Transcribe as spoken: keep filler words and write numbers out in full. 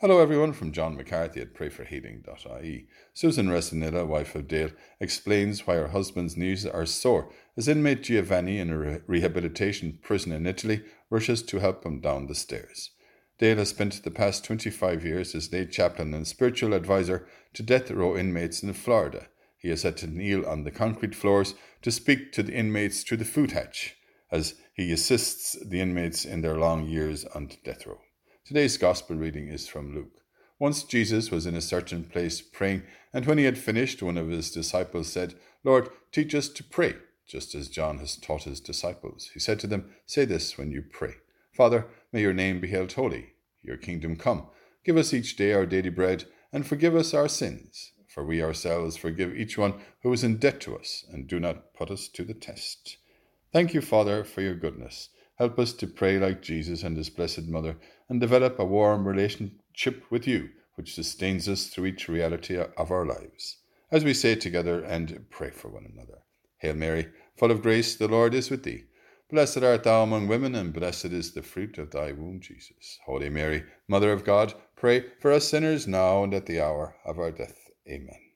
Hello everyone, from John McCarthy at Pray For Healing dot I E. Susan Resenilla, wife of Dale, explains why her husband's knees are sore as inmate Giovanni in a re- rehabilitation prison in Italy rushes to help him down the stairs. Dale has spent the past twenty-five years as lay chaplain and spiritual advisor to death row inmates in Florida. He is had to kneel on the concrete floors to speak to the inmates through the food hatch as he assists the inmates in their long years on death row. Today's Gospel reading is from Luke. Once Jesus was in a certain place praying, and when he had finished, one of his disciples said, "Lord, teach us to pray, just as John has taught his disciples." He said to them, "Say this when you pray. Father, may your name be held holy. Your kingdom come. Give us each day our daily bread, and forgive us our sins. For we ourselves forgive each one who is in debt to us, and do not put us to the test. Thank you, Father, for your goodness. Help us to pray like Jesus and his Blessed Mother and develop a warm relationship with you, which sustains us through each reality of our lives." As we say together and pray for one another. Hail Mary, full of grace, the Lord is with thee. Blessed art thou among women, and blessed is the fruit of thy womb, Jesus. Holy Mary, Mother of God, pray for us sinners now and at the hour of our death. Amen.